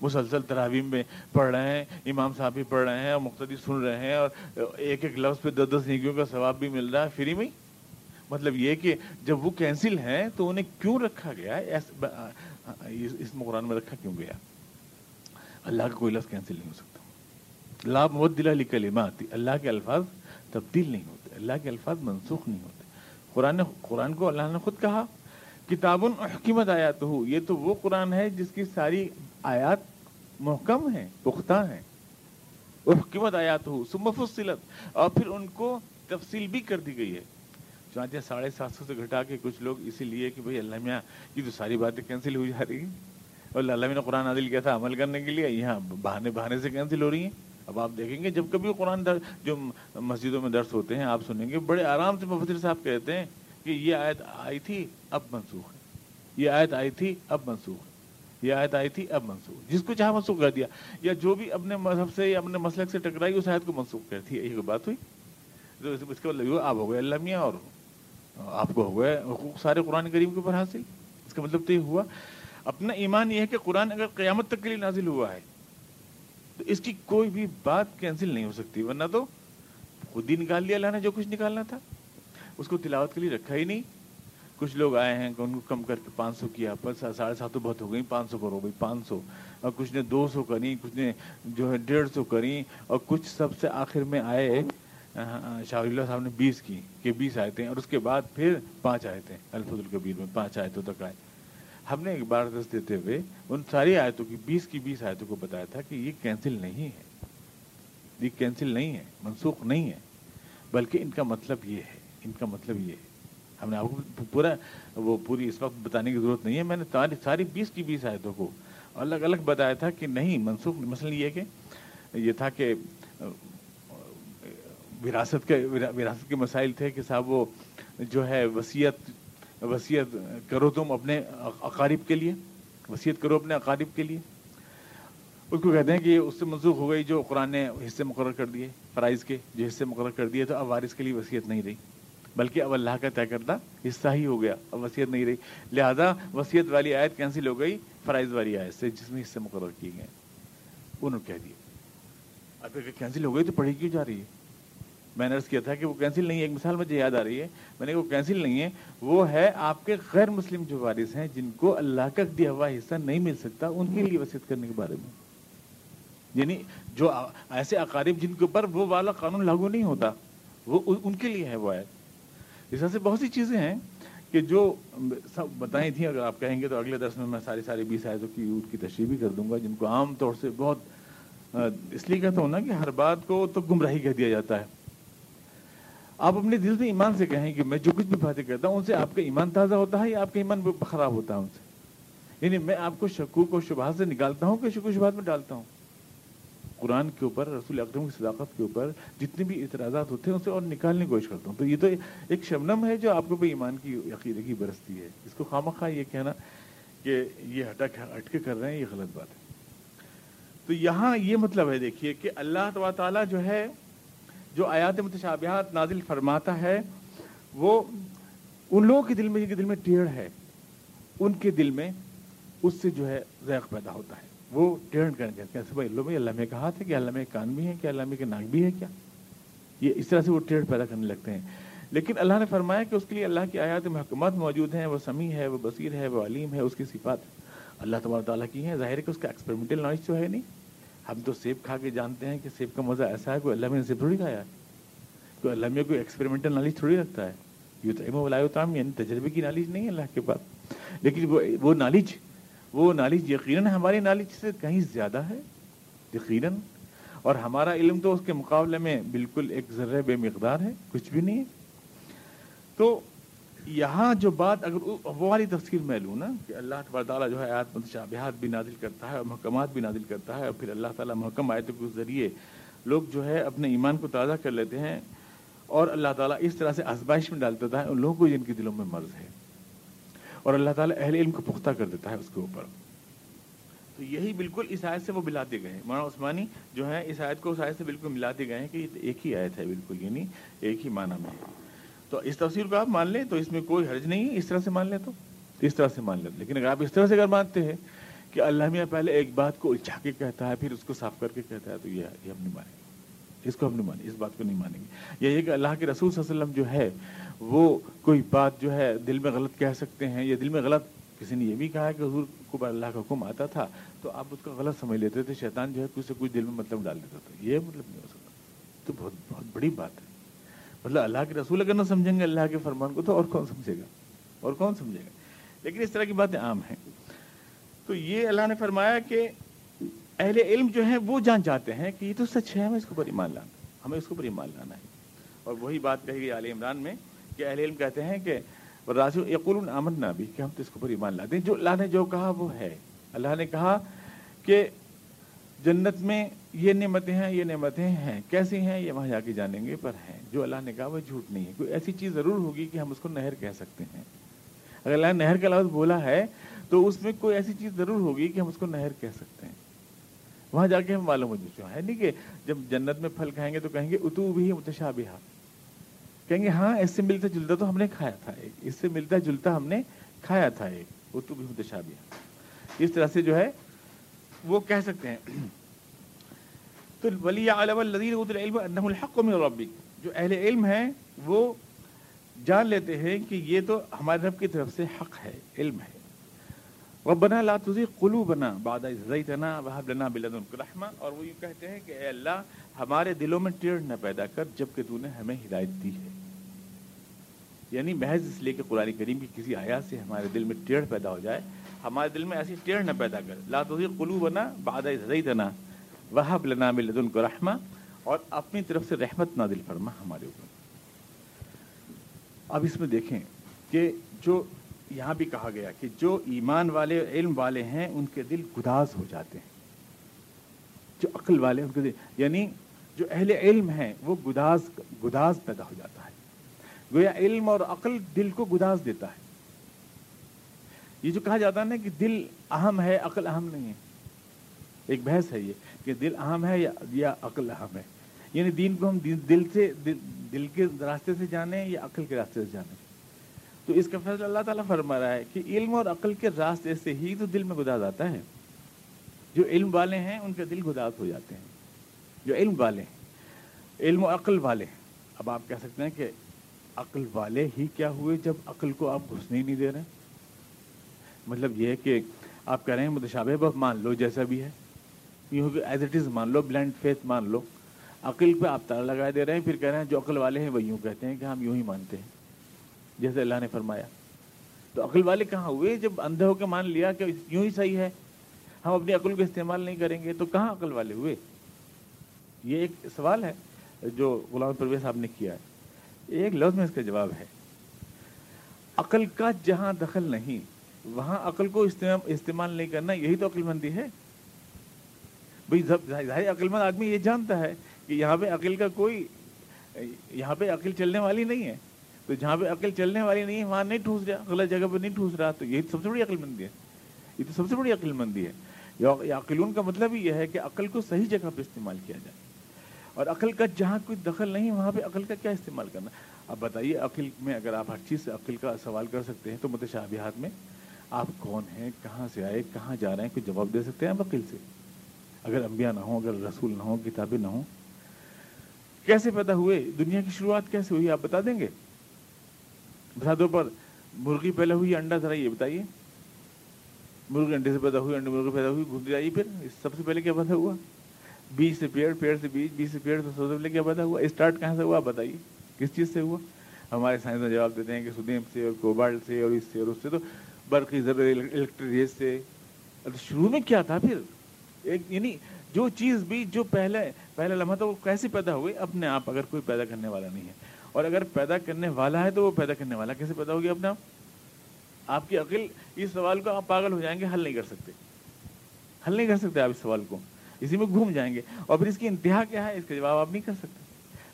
مسلسل تراویح میں پڑھ رہے ہیں، امام صاحب بھی پڑھ رہے ہیں اور مقتدی سن رہے ہیں، اور ایک ایک لفظ پہ دس دس نیکیوں کا ثواب بھی مل رہا ہے فری میں. مطلب یہ کہ جب وہ کینسل ہیں تو انہیں کیوں رکھا گیا اس قرآن میں، رکھا کیوں گیا؟ اللہ کا کوئی لفظ کینسل نہیں ہو سکتا. لا مبدل لکلمات، اللہ کے الفاظ تبدیل نہیں ہوتے، اللہ کے الفاظ منسوخ نہیں ہوتے. قرآن قرآن کو اللہ نے خود کہا کتاب احکمت آیاتہ، یہ تو وہ قرآن ہے جس کی ساری آیات محکم ہیں، پختہ ہیں. احکمت آیاتہ ثم فصلت، اور پھر ان کو تفصیل بھی کر دی گئی ہے. چنانچہ ساڑھے سات سو سے گھٹا کے کچھ لوگ اسی لیے کہ بھئی اللہ میاں یہ تو ساری باتیں کینسل ہو جا رہی ہیں، اور اللہ نے قرآن نازل کیا تھا عمل کرنے کے لیے، یہاں بہانے بہانے سے کینسل ہو رہی ہیں. اب آپ دیکھیں گے جب کبھی قرآن در جو مسجدوں میں درس ہوتے ہیں آپ سنیں گے بڑے آرام سے مفتی صاحب کہتے ہیں کہ یہ آیت آئی تھی اب منسوخ ہے، یہ آیت آئی تھی اب منسوخ، یہ آیت آئی تھی اب منسوخ، جس کو چاہا منسوخ کر دیا، یا جو بھی اپنے مذہب سے یا اپنے مسلک سے ٹکرائی اس آیت کو منسوخ کرتی ہے. یہ بات ہوئی. تو اس کے بعد آپ ہو گئے اللہ میاں اور آپ کو ہو گئے حقوق سارے قرآن کریم کے اوپر حاصل. اس کا مطلب تو یہ ہوا، اپنا ایمان یہ ہے کہ قرآن اگر قیامت تک کے لیے نازل ہوا ہے تو اس کی کوئی بھی بات کینسل نہیں ہو سکتی، ورنہ تو خود ہی نکال لیا اللہ نے جو کچھ نکالنا تھا، اس کو تلاوت کے لیے رکھا ہی نہیں. کچھ لوگ آئے ہیں کہ ان کو کم کر کے پانچ سو کیا، پر ساڑھے سات تو بہت ہو گئی، پانچ سو پر ہو گئی پانچ سو، اور کچھ نے دو سو کریں، کچھ نے جو ہے ڈیڑھ سو کریں، اور کچھ سب سے آخر میں آئے شاہ ولی اللہ صاحب نے بیس کی کہ بیس آئے تھے، اور اس کے بعد پھر پانچ آئے تھے الفظ الکبیر میں، پانچ آیتوں تک آئے. ہم نے ایک بار دس دیتے ہوئے ان ساری آیتوں کی بیس کی بیس آیتوں کو بتایا تھا کہ یہ کینسل نہیں ہے، یہ کینسل نہیں ہے، منسوخ نہیں ہے، بلکہ ان کا مطلب یہ ہے، ان کا مطلب یہ ہے. ہم نے آپ کو پورا وہ پوری اس وقت بتانے کی ضرورت نہیں ہے، میں نے ساری بیس کی بیس آیتوں کو الگ الگ بتایا تھا کہ نہیں منسوخ. مثلا یہ کہ یہ تھا کہ وراثت کے وراثت کے مسائل تھے کہ صاحب وہ جو ہے وصیت وصیت کرو تم اپنے اقارب کے لیے، وصیت کرو اپنے اقارب کے لیے، اس کو کہتے ہیں کہ اس سے منسوخ ہو گئی جو قرآن نے حصے مقرر کر دیے، فرائض کے جو حصے مقرر کر دیے، تو اب وارث کے لیے وصیت نہیں رہی، بلکہ اب اللہ کا طے کردہ حصہ ہی ہو گیا، اب وصیت نہیں رہی. لہذا وصیت والی آیت کینسل ہو گئی فرائض والی آیت سے، جس میں حصے مقرر کیے گئے انہوں نے کہہ دیے. اب اگر کینسل ہو گئی تو پڑھی کیوں جا رہی ہے؟ میں نے عرض کیا تھا کہ وہ کینسل نہیں ہے. ایک مثال مجھے یاد آ رہی ہے، میں نے کہا وہ کینسل نہیں ہے، وہ ہے آپ کے غیر مسلم جو وارث ہیں جن کو اللہ کا دیا ہوا حصہ نہیں مل سکتا، ان کے لیے وصیت کرنے کے بارے میں، یعنی جو ایسے اقارب جن کے اوپر وہ والا قانون لاگو نہیں ہوتا، وہ ان کے لیے ہے وہ آیت. اس طرح سے بہت سی چیزیں ہیں کہ جو سب بتائی تھیں. اگر آپ کہیں گے تو اگلے درس میں میں ساری ساری بیس آیتوں کی ان کی تشریح بھی کر دوں گا، جن کو عام طور سے بہت اس لیے کہتا ہوں نا کہ ہر بات کو تو گمراہی کہہ دیا جاتا ہے. آپ اپنے دل سے ایمان سے کہیں کہ میں جو کچھ بھی باتیں کرتا ہوں ان سے آپ کا ایمان تازہ ہوتا ہے یا آپ کا ایمان خراب ہوتا ہے ان سے، یعنی میں آپ کو شکوک و شبہات سے نکالتا ہوں کہ شکوک و شبہات میں ڈالتا ہوں. قرآن کے اوپر، رسول اکرم کی صداقت کے اوپر جتنے بھی اعتراضات ہوتے ہیں ان سے اور نکالنے کی کوشش کرتا ہوں. تو یہ تو ایک شبنم ہے جو آپ کو بھی ایمان کی عقیدے کی برستی ہے. اس کو خامخواہ یہ کہنا کہ یہ ہٹا ہٹ کے کر رہے ہیں، یہ غلط بات ہے. تو یہاں یہ مطلب ہے، دیکھیے کہ اللہ تبارک و تعالیٰ جو ہے جو آیات متشابہات نازل فرماتا ہے وہ ان لوگوں کے دل میں جن کے دل میں ٹیڑھ ہے، ان کے دل میں اس سے جو ہے ذائق پیدا ہوتا ہے، وہ ٹیڑھ کرنے کہتے ہیں بھائی لو اللہ میں کہا تھا کہ اللہ میں کان بھی ہے کیا، اللہ میں کے ناک بھی ہے کیا، یہ اس طرح سے وہ ٹیڑھ پیدا کرنے لگتے ہیں. لیکن اللہ نے فرمایا کہ اس کے لیے اللہ کی آیات محکمات موجود ہیں، وہ سمیع ہے، وہ بصیر ہے، وہ علیم ہے، اس کی صفات اللہ تبارک تعالیٰ کی ہیں. ظاہر ہے کہ اس کا ایکسپریمنٹل نالج تو ہے نہیں. ہم تو سیب کھا کے جانتے ہیں کہ سیب کا مزہ ایسا ہے، کوئی اللہ میں نے سیب تھوڑی کھایا ہے، کوئی اللہ میں کوئی ایکسپریمنٹل نالج تھوڑی رکھتا ہے. یہ تو علم و لا یطعم، یعنی تجربے کی نالج نہیں ہے اللہ کے پاس. لیکن وہ وہ نالج وہ نالج یقیناً ہماری نالج سے کہیں زیادہ ہے یقیناً، اور ہمارا علم تو اس کے مقابلے میں بالکل ایک ذرہ بے مقدار ہے، کچھ بھی نہیں ہے. تو یہاں جو بات اگر وہ والی تفسیر میں لوں نا کہ اللہ تبارک تعالیٰ جو ہے آیات متشابہات بھی نازل کرتا ہے اور محکمات بھی نازل کرتا ہے، اور پھر اللہ تعالیٰ محکم آیتوں کے ذریعے لوگ جو ہے اپنے ایمان کو تازہ کر لیتے ہیں، اور اللہ تعالیٰ اس طرح سے آزمائش میں ڈال دیتا ہے ان لوگوں کو جن کے دلوں میں مرض ہے، اور اللہ تعالیٰ اہل علم کو پختہ کر دیتا ہے اس کے اوپر. تو یہی بالکل اس آیت سے وہ ملاتے گئے ہیں. مولانا عثمانی جو ہے اس آیت کو اس آیت سے بالکل ملاتے گئے ہیں کہ یہ ایک ہی آیت ہے بالکل، یعنی ایک ہی معنی میں ہے. تو اس تفسیر کو آپ مان لیں تو اس میں کوئی حرج نہیں ہے، اس طرح سے مان لیں تو اس طرح سے مان لیں. لیکن اگر آپ اس طرح سے اگر مانتے ہیں کہ اللہ میاں پہلے ایک بات کو الجھا کے کہتا ہے پھر اس کو صاف کر کے کہتا ہے، تو یہ ہم نہیں مانیں گے، اس کو ہم نہیں مانیں گے، اس بات کو نہیں مانیں گے. یہ کہ اللہ کے رسول صلی اللہ علیہ وسلم جو ہے وہ کوئی بات جو ہے دل میں غلط کہہ سکتے ہیں، یا دل میں غلط کسی نے یہ بھی کہا ہے کہ حضور کو اللہ کا حکم آتا تھا تو آپ اس کو غلط سمجھ لیتے تھے، شیطان جو ہے کچھ سے کچھ دل میں مطلب ڈال دیتا تھا، یہ مطلب نہیں ہو سکتا. تو بہت بہت بڑی بات ہے. مطلب اللہ کے رسول اگر نہ سمجھیں گے اللہ کے فرمان کو تو اور کون سمجھے گا، اور کون سمجھے گا. لیکن اس طرح کی باتیں عام ہیں. تو یہ اللہ نے فرمایا کہ اہل علم جو ہیں وہ جان جاتے ہیں کہ یہ تو سچ ہے، ہمیں اس کے اوپر ایمان لانا ہمیں اس کے اوپر ایمان لانا ہے. اور وہی بات کہی گئی آل عمران میں کہ اہل علم کہتے ہیں کہ راجو یقولون آمنا بھی، کہ ہم تو اس کے اوپر ایمان لاتے ہیں. جو اللہ نے جو کہا وہ ہے. اللہ نے کہا کہ جنت میں یہ نعمتیں ہیں، یہ نعمتیں ہیں، کیسی ہیں یہ وہاں جا کے جانیں گے، پر ہیں. جو اللہ نے کہا وہ جھوٹ نہیں ہے. کوئی ایسی چیز ضرور ہوگی کہ ہم اس کو نہر کہہ سکتے ہیں، اگر اللہ نے نہر کا لفظ بولا ہے تو اس میں کوئی ایسی چیز ضرور ہوگی کہ ہم اس کو نہر کہہ سکتے ہیں. وہاں جا کے ہم معلوم ہو جاتا ہے نہیں کہ جب جنت میں پھل کھائیں گے تو کہیں گے اتو بھی متشابہا, کہیں گے ہاں اس سے ملتا جلتا تو ہم نے کھایا تھا ایک, اس سے ملتا جلتا ہم نے کھایا تھا ایک, اتو بھی متشابہا. اس طرح سے جو ہے وہ کہہ سکتے ہیں. تو وَلِيَعْلَمَ الَّذِينَ أُوتُوا الْعِلْمَ أَنَّهُ الْحَقُّ مِنْ رَبِّكَ, جو اہل علم ہیں وہ جان لیتے ہیں کہ یہ تو ہمارے رب کی طرف سے حق ہے, علم ہے. رَبَّنَا لَا تُزِغْ قُلُوبَنَا بَعْدَ إِذْ هَدَيْتَنَا وَهَبْ لَنَا مِن لَّدُنكَ رَحْمَةً, اور وہ یوں کہتے ہیں کہ اے اللہ ہمارے دلوں میں ٹیڑھ نہ پیدا کر جب کہ تو نے ہمیں ہدایت دی ہے. یعنی محض اس لیے کہ قرآن کریم کی کسی آیات سے ہمارے دل میں ٹیڑھ پیدا ہو جائے, ہمارے دل میں ایسی ٹیڑھ نہ پیدا کر. لا تزغ قلوبنا بعد إذ هديتنا وهب لنا من لدنك رحمة, اور اپنی طرف سے رحمت نازل فرما ہمارے اوپر. اب اس میں دیکھیں کہ جو یہاں بھی کہا گیا کہ جو ایمان والے علم والے ہیں ان کے دل گداز ہو جاتے ہیں, جو عقل والے ان کے دل, یعنی جو اہل علم ہیں وہ گداز گداز پیدا ہو جاتا ہے. گویا علم اور عقل دل کو گداز دیتا ہے. یہ جو کہا جاتا ہے نا کہ دل اہم ہے عقل اہم نہیں ہے, ایک بحث ہے یہ کہ دل اہم ہے یا عقل اہم ہے. یعنی دین کو ہم دل سے دل, دل کے راستے سے جانیں یا عقل کے راستے سے جانیں, تو اس کا فیصلہ اللہ تعالیٰ فرما رہا ہے کہ علم اور عقل کے راستے سے ہی تو دل میں گداز آتا ہے. جو علم والے ہیں ان کے دل گداز ہو جاتے ہیں, جو علم والے ہیں, علم و عقل والے ہیں. اب آپ کہہ سکتے ہیں کہ عقل والے ہی کیا ہوئے جب عقل کو آپ گھسنے ہی نہیں دے رہے ہیں؟ مطلب یہ ہے کہ آپ کہہ رہے ہیں متشابہ بس مان لو جیسا بھی ہے, یہ ہو کہ ایز اٹ از مان لو, بلائنڈ فیتھ مان لو, عقل پہ آپ تالا لگا دے رہے ہیں. پھر کہہ رہے ہیں جو عقل والے ہیں وہ یوں کہتے ہیں کہ ہم یوں ہی مانتے ہیں جیسے اللہ نے فرمایا. تو عقل والے کہاں ہوئے جب اندھے ہو کے مان لیا کہ یوں ہی صحیح ہے, ہم اپنی عقل کو استعمال نہیں کریں گے, تو کہاں عقل والے ہوئے؟ یہ ایک سوال ہے جو غلام پرویز صاحب نے کیا ہے. ایک لفظ میں اس کا جواب ہے, عقل کا جہاں دخل نہیں وہاں عقل کو استعمال نہیں کرنا, یہی تو عقل مندی ہے بھائی. ظاہر عقل مند آدمی یہ جانتا ہے کہ یہاں پہ عقل کا کوئی, یہاں پہ عقل چلنے والی نہیں ہے, تو جہاں پہ عقل چلنے والی نہیں وہاں نہیں ٹھوس رہا, غلط جگہ پہ نہیں ٹھوس رہا, تو یہی سب سے بڑی عقل مندی ہے. یہ تو سب سے بڑی عقل مندی ہے. یا عقلون کا مطلب یہ ہے کہ عقل کو صحیح جگہ پہ استعمال کیا جائے, اور عقل کا جہاں کوئی دخل نہیں وہاں پہ عقل کا کیا استعمال کرنا. اب بتائیے عقل میں اگر آپ ہر چیز سے عقل کا سوال کر سکتے ہیں تو متشابہات میں آپ کون ہیں, کہاں سے آئے, کہاں جا رہے ہیں, کوئی جواب دے سکتے ہیں عقل سے؟ اگر انبیاء نہ ہوں, اگر رسول نہ ہوں, کتابیں نہ ہوں, کیسے پیدا ہوئے, دنیا کی شروعات کیسے ہوئی, آپ بتا دیں گے؟ مثالوں پر مرغی پہلے ہوئی انڈا, ذرا یہ بتائیے مرغی انڈے سے پیدا ہوئی, انڈے مرغی پیدا ہوئی, گھومتی جائیے پھر سب سے پہلے کیا پیدا ہوا؟ بیج سے پیڑ, پیڑ سے بیج, بیج سے پیڑ, تو سب سے پہلے کیا پیدا ہوا؟ اسٹارٹ کہاں سے ہوا آپ بتائیے, کس چیز سے ہوا؟ ہمارے سائنسداں جواب دیتے ہیں کہ سوڈیم سے اور کوبالٹ سے اور اس سے اور اس سے, تو برقی ذرے الیکٹریز سے. شروع میں کیا تھا پھر ایک, یعنی جو چیز بھی جو پہلے پہلا لمحہ تھا وہ کیسے پیدا ہوئی اپنے آپ, اگر کوئی پیدا کرنے والا نہیں ہے, اور اگر پیدا کرنے والا ہے تو وہ پیدا کرنے والا کیسے پیدا ہوگی اپنے آپ؟ آپ کی عقل اس سوال کو آپ پاگل ہو جائیں گے, حل نہیں کر سکتے, حل نہیں کر سکتے آپ اس سوال کو, اسی میں گھوم جائیں گے. اور پھر اس کی انتہا کیا ہے اس کا جواب آپ نہیں کر سکتے.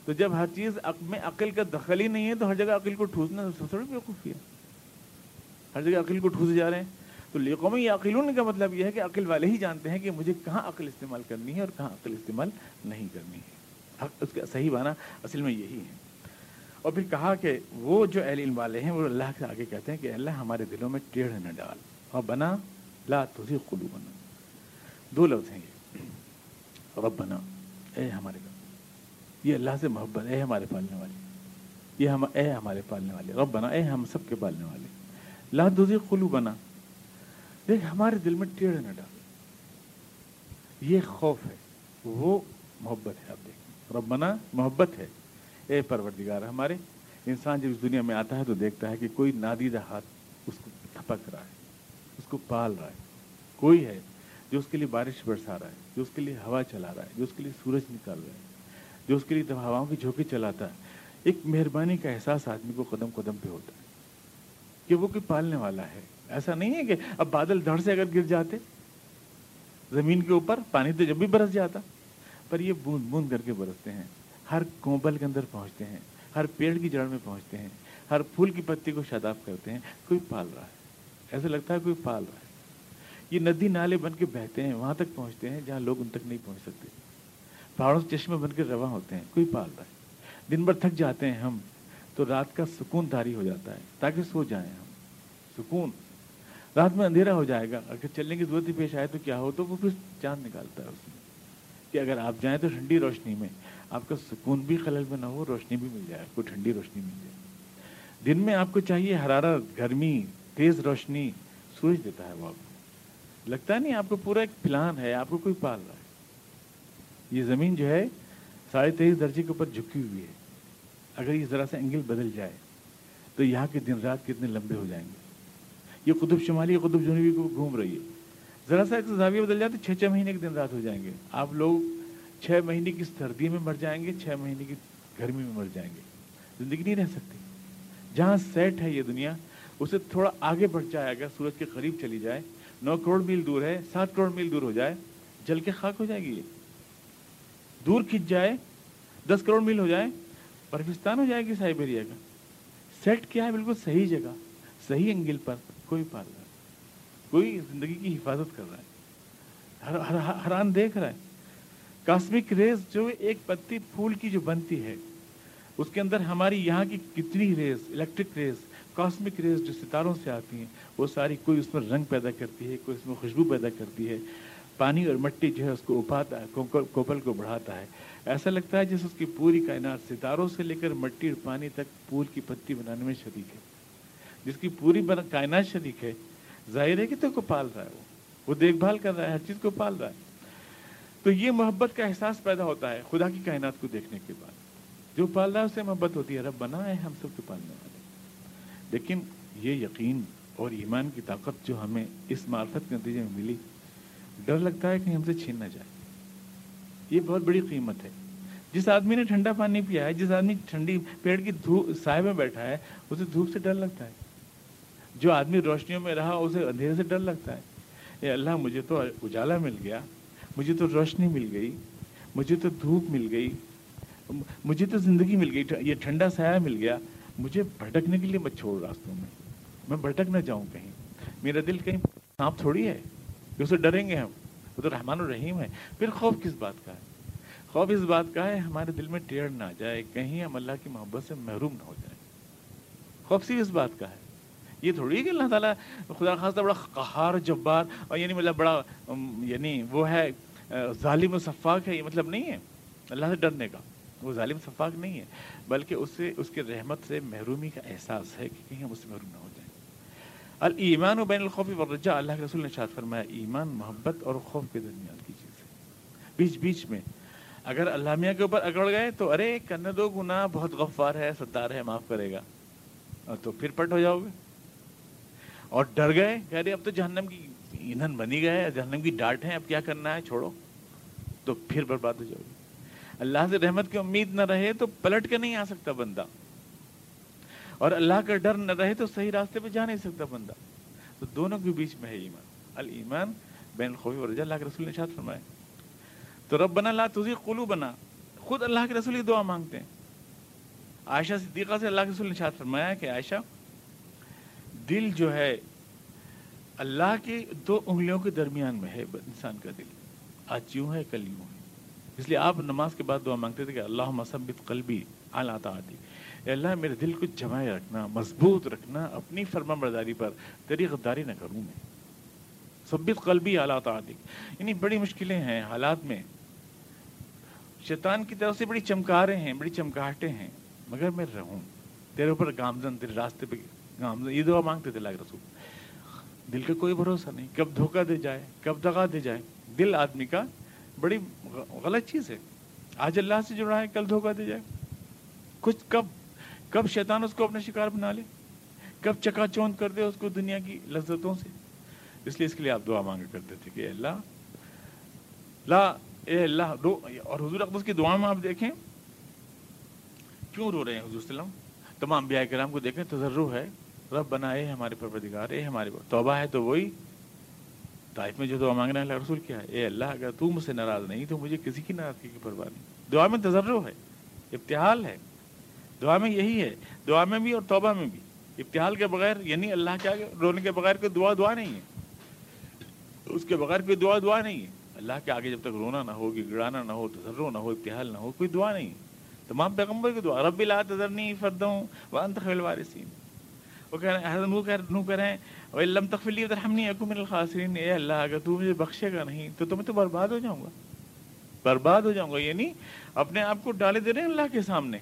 تو جب ہر چیز میں عقل کا دخل ہی نہیں ہے تو ہر جگہ عقل کو ٹھوسنا تھوڑی بیوقوفی ہے, ہر جگہ عقل کو ٹھوسے جا رہے ہیں. تو لیقوم یعقلون کا مطلب یہ ہے کہ عقل والے ہی جانتے ہیں کہ مجھے کہاں عقل استعمال کرنی ہے اور کہاں عقل استعمال نہیں کرنی ہے. اس کا صحیح معنی اصل میں یہی ہے. اور پھر کہا کہ وہ جو اہل علم والے ہیں وہ اللہ کے آگے کہتے ہیں کہ اللہ ہمارے دلوں میں ٹیڑھ نہ ڈال, اور بنا لا تزغ قلوبنا, دو لفظ ہیں یہ. ربنا اے ہمارے رب, یہ اللہ سے محبت, اے ہمارے پالنے والے, یہ ہم اے ہمارے پالنے والے, ربنا اے ہم سب کے پالنے والے, لا تزغ قلوبنا, دیکھ ہمارے دل میں ٹیڑھ نہ ڈال. یہ خوف ہے, وہ محبت ہے. آپ دیکھیں ربنا محبت ہے, اے پروردگار ہمارے. انسان جب اس دنیا میں آتا ہے تو دیکھتا ہے کہ کوئی نادیدہ ہاتھ اس کو تھپک رہا ہے, اس کو پال رہا ہے, کوئی ہے جو اس کے لیے بارش برسا رہا ہے, جو اس کے لیے ہوا چلا رہا ہے, جو اس کے لیے سورج نکال رہا ہے, جو اس کے لیے تب ہواؤں کی جھونکے چلاتا ہے. ایک مہربانی کا احساس آدمی کو قدم قدم پہ ہوتا ہے کہ وہ کوئی پالنے والا ہے. ایسا نہیں ہے کہ اب بادل دھڑ سے اگر گر جاتے زمین کے اوپر, پانی تو جب بھی برس جاتا, پر یہ بوند بوند کر کے برستے ہیں, ہر کومبل کے اندر پہنچتے ہیں, ہر پیڑ کی جڑ میں پہنچتے ہیں, ہر پھول کی پتی کو شاداب کرتے ہیں, کوئی پال رہا ہے, ایسا لگتا ہے کوئی پال رہا ہے. یہ ندی نالے بن کے بہتے ہیں, وہاں تک پہنچتے ہیں جہاں لوگ ان تک نہیں پہنچ سکتے. پہاڑوں سے چشمے بن کے رواں ہوتے ہیں, کوئی پال رہا ہے. دن بھر تھک جاتے ہیں ہم, تو رات کا سکون طاری ہو جاتا ہے تاکہ سو جائیں ہم. سکون رات میں اندھیرا ہو جائے گا, اگر چلنے کی ضرورت ہی پیش آئے تو کیا ہو, تو وہ پھر چاند نکالتا ہے اس میں کہ اگر آپ جائیں تو ٹھنڈی روشنی میں آپ کا سکون بھی خلل میں نہ ہو, روشنی بھی مل جائے آپ کو, ٹھنڈی روشنی مل جائے. دن میں آپ کو چاہیے حرارت, گرمی, تیز روشنی, سورج دیتا ہے وہ آپ کو. لگتا نہیں آپ کو پورا ایک پلان ہے, آپ کو کوئی پال رہا ہے. یہ زمین جو ہے ساڑھے تیئیس درجے کے اوپر جھکی ہوئی ہے, اگر یہ ذرا سا اینگل بدل جائے تو یہاں کے دن رات کتنے لمبے ہو جائیں گے. یہ قطب شمالی قطب جنوبی کو گھوم رہی ہے, ذرا سا زاویہ بدل جائے تو چھ چھ مہینے کے دن رات ہو جائیں گے. آپ لوگ چھ مہینے کی سردی میں مر جائیں گے, چھ مہینے کی گرمی میں مر جائیں گے, زندگی نہیں رہ سکتی. جہاں سیٹ ہے یہ دنیا, اسے تھوڑا آگے بڑھ جائے, اگر سورج کے قریب چلی جائے, نو کروڑ میل دور ہے, سات کروڑ میل دور ہو جائے, جل کے خاک ہو جائے گی. یہ دور کھنچ جائے, دس کروڑ میل ہو جائے, برفستان ہو جائے گی سائبیریا کا. سیٹ کیا ہے, بالکل صحیح جگہ, صحیح اینگل پر, کوئی پال رہا ہے, کوئی زندگی کی حفاظت کر رہا ہے, ہر حران دیکھ رہا ہے. کاسمک ریز جو ایک پتی پھول کی جو بنتی ہے, اس کے اندر ہماری یہاں کی کتنی rays, electric rays, cosmic rays جو ستاروں سے آتی ہیں, وہ ساری کوئی اس میں رنگ پیدا کرتی ہے, کوئی اس میں خوشبو پیدا کرتی ہے. پانی اور مٹی جو ہے اس کو اپاتا ہے, کوپل کو بڑھاتا ہے. ایسا لگتا ہے جس اس کی پوری کائنات ستاروں سے لے کر مٹی اور پانی تک پھول کی پتی بنانے میں شریک ہے, جس کی پوری کائنات شریک ہے. ظاہر ہے کہ تو کو پال رہا ہے, وہ وہ دیکھ بھال کر رہا ہے, ہر چیز کو پال رہا ہے. تو یہ محبت کا احساس پیدا ہوتا ہے خدا کی کائنات کو دیکھنے کے بعد. جو پال رہا ہے اسے محبت ہوتی ہے, رب بنا ہے ہم سب کے پالنے والے. لیکن یہ یقین اور ایمان کی طاقت جو ہمیں اس معرفت کے نتیجے میں ملی, ڈر لگتا ہے کہ ہم سے چھین نہ جائے. یہ بہت بڑی قیمت ہے. جس آدمی نے ٹھنڈا پانی پیا ہے, جس آدمی ٹھنڈی پیڑ کی دھوپ سائے میں بیٹھا ہے, اسے دھوپ سے ڈر لگتا ہے. جو آدمی روشنیوں میں رہا, اسے اندھیرے سے ڈر لگتا ہے. اے اللہ, مجھے تو اجالا مل گیا, مجھے تو روشنی مل گئی, مجھے تو دھوپ مل گئی, مجھے تو زندگی مل گئی, یہ ٹھنڈا سایہ مل گیا. مجھے بھٹکنے کے لیے مت چھوڑ راستوں میں, میں بھٹک نہ جاؤں کہیں. میرا دل کہیں سانپ تھوڑی ہے کہ اسے ڈریں گے ہم, وہ تو رحمان الرحیم ہے. پھر خوف کس بات کا ہے؟ خوف اس بات کا ہے ہمارے دل میں ٹیڑھ نہ آ جائے, کہیں ہم اللہ کی محبت سے محروم نہ ہو جائیں. خوف صرف اس بات کا ہے, یہ تھوڑی کہ اللہ تعالیٰ خدا خاصہ بڑا قہار جبار اور یعنی مطلب بڑا یعنی وہ ہے ظالم و صفاق ہے, یہ مطلب نہیں ہے اللہ سے ڈرنے کا. وہ ظالم صفاق نہیں ہے, بلکہ اس سے اس کے رحمت سے محرومی کا احساس ہے کہ کہیں ہم اس سے محروم نہ ہو جائیں. الایمان و بین الخوف والرجاء, اللہ کے رسول نے ارشاد فرمایا ایمان محبت اور خوف کے درمیان کی چیز ہے. بیچ بیچ میں اگر اللہ میاں کے اوپر اگڑ گئے تو ارے کرنے دو گناہ, بہت غفار ہے, ستار ہے, معاف کرے گا, اور تو پھر پٹ ہو جاؤ گے. اور ڈر گئے, کہہ رہے اب تو جہنم کی ایندھن بنی گئے, جہنم کی ڈانٹ ہے, اب کیا کرنا ہے, چھوڑو, تو پھر برباد ہو جاؤ گے. اللہ سے رحمت کی امید نہ رہے تو پلٹ کے نہیں آ سکتا بندہ, اور اللہ کا ڈر نہ رہے تو صحیح راستے پہ جا نہیں سکتا بندہ. تو دونوں کے بیچ میں ہے ایمان, الایمان بین الخوف والرجاء, اللہ کے رسول نے ارشاد فرمایا. تو ربنا لا تزغ قلوبنا, خود اللہ کے رسول یہ دعا مانگتے ہیں. عائشہ صدیقہ سے اللہ کے رسول نے ارشاد فرمایا کہ عائشہ, دل جو ہے اللہ کی دو انگلیوں کے درمیان میں ہے انسان کا دل, آج یوں ہے کل یوں ہے. اس لیے آپ نماز کے بعد دعا مانگتے تھے کہ اللہم ثبت قلبی علی طاعتک, اے اللہ میرے دل کو جمائے رکھنا, مضبوط رکھنا, اپنی فرما برداری پر, تیری غداری نہ کروں میں. ثبت قلبی علی طاعتک, یعنی بڑی مشکلیں ہیں حالات میں, شیطان کی طرف سے بڑی چمکاریں ہیں, بڑی چمکاہٹیں ہیں, مگر میں رہوں تیرے اوپر گامزن, تیرے راستے پہ گامزن. یہ دعا مانگتے تھے اللہ کے رسول. دل کا کوئی بھروسہ نہیں, کب دھوکہ دے جائے, کب دغا دے جائے. دل آدمی کا بڑی غلط چیز ہے, آج اللہ سے جڑا ہے, کل دھوکہ دے جائے, کچھ کب کب شیطان اس کو اپنا شکار بنا لے, کب چکا چوند کر دے اس کو دنیا کی لذتوں سے. اس لیے اس کے لیے آپ دعا مانگا کرتے تھے کہ اللہ لا, اے اللہ رو. اور حضور اقدس کی دعا میں آپ دیکھیں کیوں رو رہے ہیں حضور صلی اللہ علیہ وسلم, تمام انبیاء کرام کو دیکھیں, تضرع ہے, رب بنا ہے ہمارے پروردگار, اے ہمارے پر توبہ ہے, تو وہی طائف میں جو دعا مانگنا ہے اللہ رسول کیا ہے, اے اللہ اگر تو مجھ سے ناراض نہیں تو مجھے کسی کی ناراضگی کی پرواہ نہیں. دعا میں تضرع ہے, ابتحال ہے, دعا میں یہی ہے. دعا میں بھی اور توبہ میں بھی ابتحال کے بغیر، یعنی اللہ کے آگے رونے کے بغیر کوئی دعا دعا نہیں ہے، اس کے بغیر کوئی دعا دعا نہیں ہے۔ اللہ کے آگے جب تک رونا نہ ہو، گڑانا نہ ہو، تضرع نہ ہو، ابتحال نہ ہو، کوئی دعا نہیں ہے۔ تمام پیغمبر کی دعا رب لا تذرنی فردا وانت خیر الوارثین۔ وہ کہہ رہے ہیں نو کہہ نو کہہ رہے ہیں اور لم تغفر ترحمنی اکن من الخاسرین، اے اللہ اگر تو مجھے بخشے گا نہیں تو میں تو برباد ہو جاؤں گا، برباد ہو جاؤں گا، یعنی اپنے آپ کو ڈالے دے رہے ہیں اللہ کے سامنے۔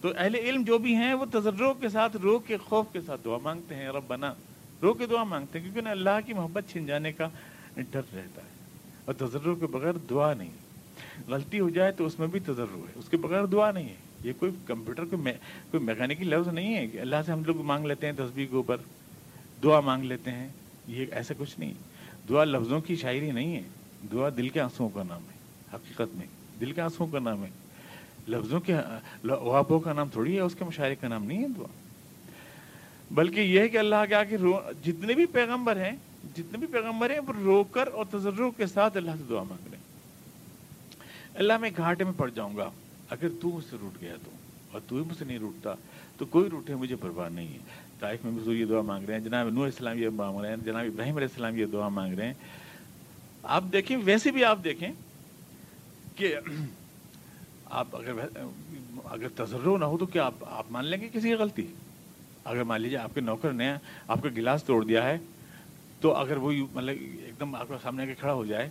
تو اہل علم جو بھی ہیں وہ تضرع کے ساتھ، رو کے، خوف کے ساتھ دعا مانگتے ہیں، ربنا، رو کے دعا مانگتے ہیں، کیونکہ انہیں اللہ کی محبت چھن جانے کا ڈر رہتا ہے۔ اور تضرع کے بغیر دعا نہیں، غلطی ہو جائے تو اس میں بھی تضرع ہے، اس کے بغیر دعا نہیں ہے۔ یہ کوئی کمپیوٹر کوئی کوئی میکینکی لفظ نہیں ہے کہ اللہ سے ہم لوگ مانگ لیتے ہیں تسبیح کے اوپر، دعا مانگ لیتے ہیں، یہ ایسا کچھ نہیں۔ دعا لفظوں کی شاعری نہیں ہے، دعا دل کے آنسوؤں کا نام ہے، حقیقت میں دل کے آنسوؤں کا نام ہے، لفظوں کے اوابوں کا نام تھوڑی ہے، اس کے مشاعرے کا نام نہیں ہے دعا، بلکہ یہ ہے کہ اللہ کے آگے رو، جتنے بھی پیغمبر ہیں جتنے بھی پیغمبر ہیں وہ رو کر اور تضرع کے ساتھ اللہ سے دعا مانگ رہے ہیں۔ اللہ میں گھاٹے میں پڑ جاؤں گا اگر تو مجھ سے روٹ گیا تو، اور تو ہی مجھ سے نہیں روٹتا تو کوئی روٹے مجھے پرواہ نہیں ہے۔ طائف میں حضور یہ دعا مانگ رہے ہیں، جناب نوح علیہ السلام یہ مانگ رہے ہیں، جناب ابراہیم علیہ السلام یہ دعا مانگ رہے ہیں۔ آپ دیکھیں، ویسے بھی آپ دیکھیں کہ آپ اگر اگر تضرع نہ ہو تو کیا آپ آپ مان لیں گے کسی کی غلطی؟ اگر مان لیجیے آپ کے نوکر نے آپ کا گلاس توڑ دیا ہے تو اگر وہ مطلب ایک دم آپ کے سامنے آ کے کھڑا ہو جائے،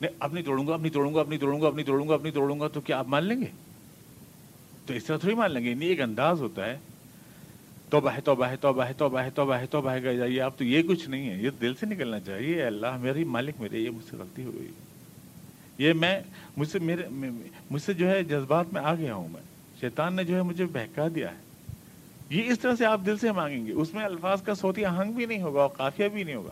نہیں اب نہیں توڑوں گا، اب نہیں توڑوں گا، اب نہیں توڑوں گا، اب نہیں توڑوں گا، اب نہیں توڑوں گا، تو کیا آپ مان لیں گے؟ تو اس طرح تھوڑی مان لیں گے، نہیں، ایک انداز ہوتا ہے۔ توبہ ہے توبہ ہے توبہ ہے توبہ ہے توبہ ہے توبہ ہے کہ جائیے آپ، تو یہ کچھ نہیں ہے، یہ دل سے نکلنا چاہیے۔ اللہ میری مالک میرے، یہ مجھ سے غلطی ہو گئی، یہ میں مجھ سے میرے مجھ سے جو ہے جذبات میں آ گیا ہوں، میں شیطان نے جو ہے مجھے بہکا دیا ہے۔ یہ اس طرح سے آپ دل سے مانگیں گے، اس میں الفاظ کا صوتی آہنگ بھی نہیں ہوگا اور قافیہ بھی نہیں ہوگا،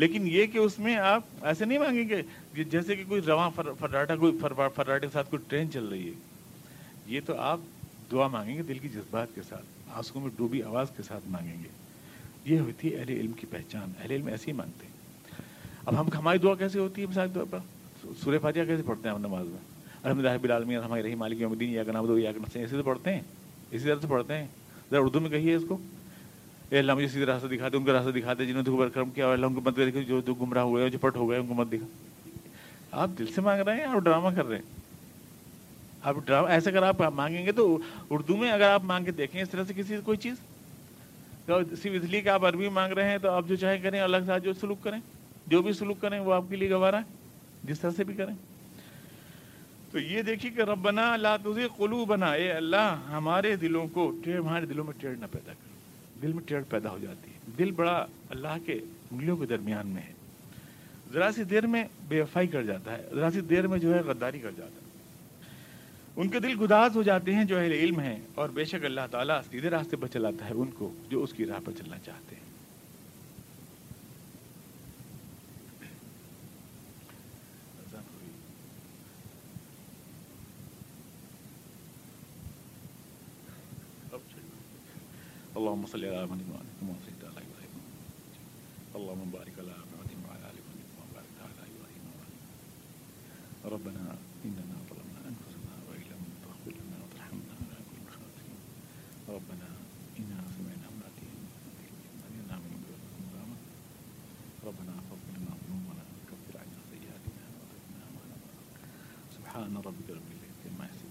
لیکن یہ کہ اس میں آپ ایسے نہیں مانگیں گے جیسے کہ کوئی رواں فراٹا، کوئی فراٹے کے ساتھ کوئی ٹرین چل رہی ہے۔ یہ تو آپ دعا مانگیں گے دل کی جذبات کے ساتھ، آنسوں میں ڈوبی آواز کے ساتھ مانگیں گے۔ یہ ہوتی ہے اہل علم کی پہچان، اہل علم ایسے ہی مانگتے ہیں۔ اب ہم ہماری دعا کیسے ہوتی ہے؟ مثال کے طور پر سورہ فاتحہ کیسے پڑھتے ہیں ہم نماز میں؟ الحمد للہ رب العالمین الرحمن الرحیم مالک یوم الدین ایاک نعبد و ایاک نستعین، اسی طرح پڑھتے ہیں، اسی طرح سے پڑھتے ہیں۔ ذرا اردو میں کہیے اس کو، اے اللہ مجھے سیدھا راستہ دکھاتے، ان کا راستہ دکھاتے جنہوں نے برکرم کیا، اور اللہ ان کو مت دکھا جو تو گمراہ ہو گئے، جو پٹ ہو گئے ان کو مت دکھا۔ آپ دل سے مانگ رہے ہیں، آپ ڈرامہ کر رہے ہیں، آپ ڈرامہ ایسا کر آپ مانگیں گے تو اردو میں اگر آپ مانگ کے دیکھیں اس طرح سے کسی کوئی چیز، تو صرف اس لیے کہ آپ عربی مانگ رہے ہیں تو آپ جو چاہے کریں، اللہ کے ساتھ جو سلوک کریں، جو بھی سلوک کریں وہ آپ کے لیے گوارا ہے، جس طرح سے بھی کریں۔ تو یہ دیکھیے کہ ربنا لا تزغ قلوبنا، اے اللہ ہمارے دلوں کو ہمارے دلوں میں ٹیڑھ نہ پیدا کر۔ دل میں ٹیڑھ پیدا ہو جاتی ہے، دل بڑا اللہ کے انگلیوں کے درمیان میں ہے، ذرا سی دیر میں بے وفائی کر جاتا ہے، ذرا سی دیر میں جو ہے غداری کر جاتا ہے۔ ان کے دل گداز ہو جاتے ہیں جو اہل علم ہیں، اور بے شک اللہ تعالیٰ سیدھے راستے پر چلاتا ہے ان کو جو اس کی راہ پر چلنا چاہتے ہیں۔ اللهم صل على محمد وعلى آل محمد، اللهم بارك على محمد وعلى آل محمد، وبارك على إبراهيم وعلى آل ربنا إننا ظلمنا أنفسنا وإن لم تغفر لنا وترحمنا لنكونن من الخاسرين، ربنا إننا سمعنا مناديا ينادي للإيمان، ربنا اغفر لنا ذنوبنا وكفر عنا سيئاتنا وقنا عذاب النار، سبحان ربك رب العزة عما يصفون۔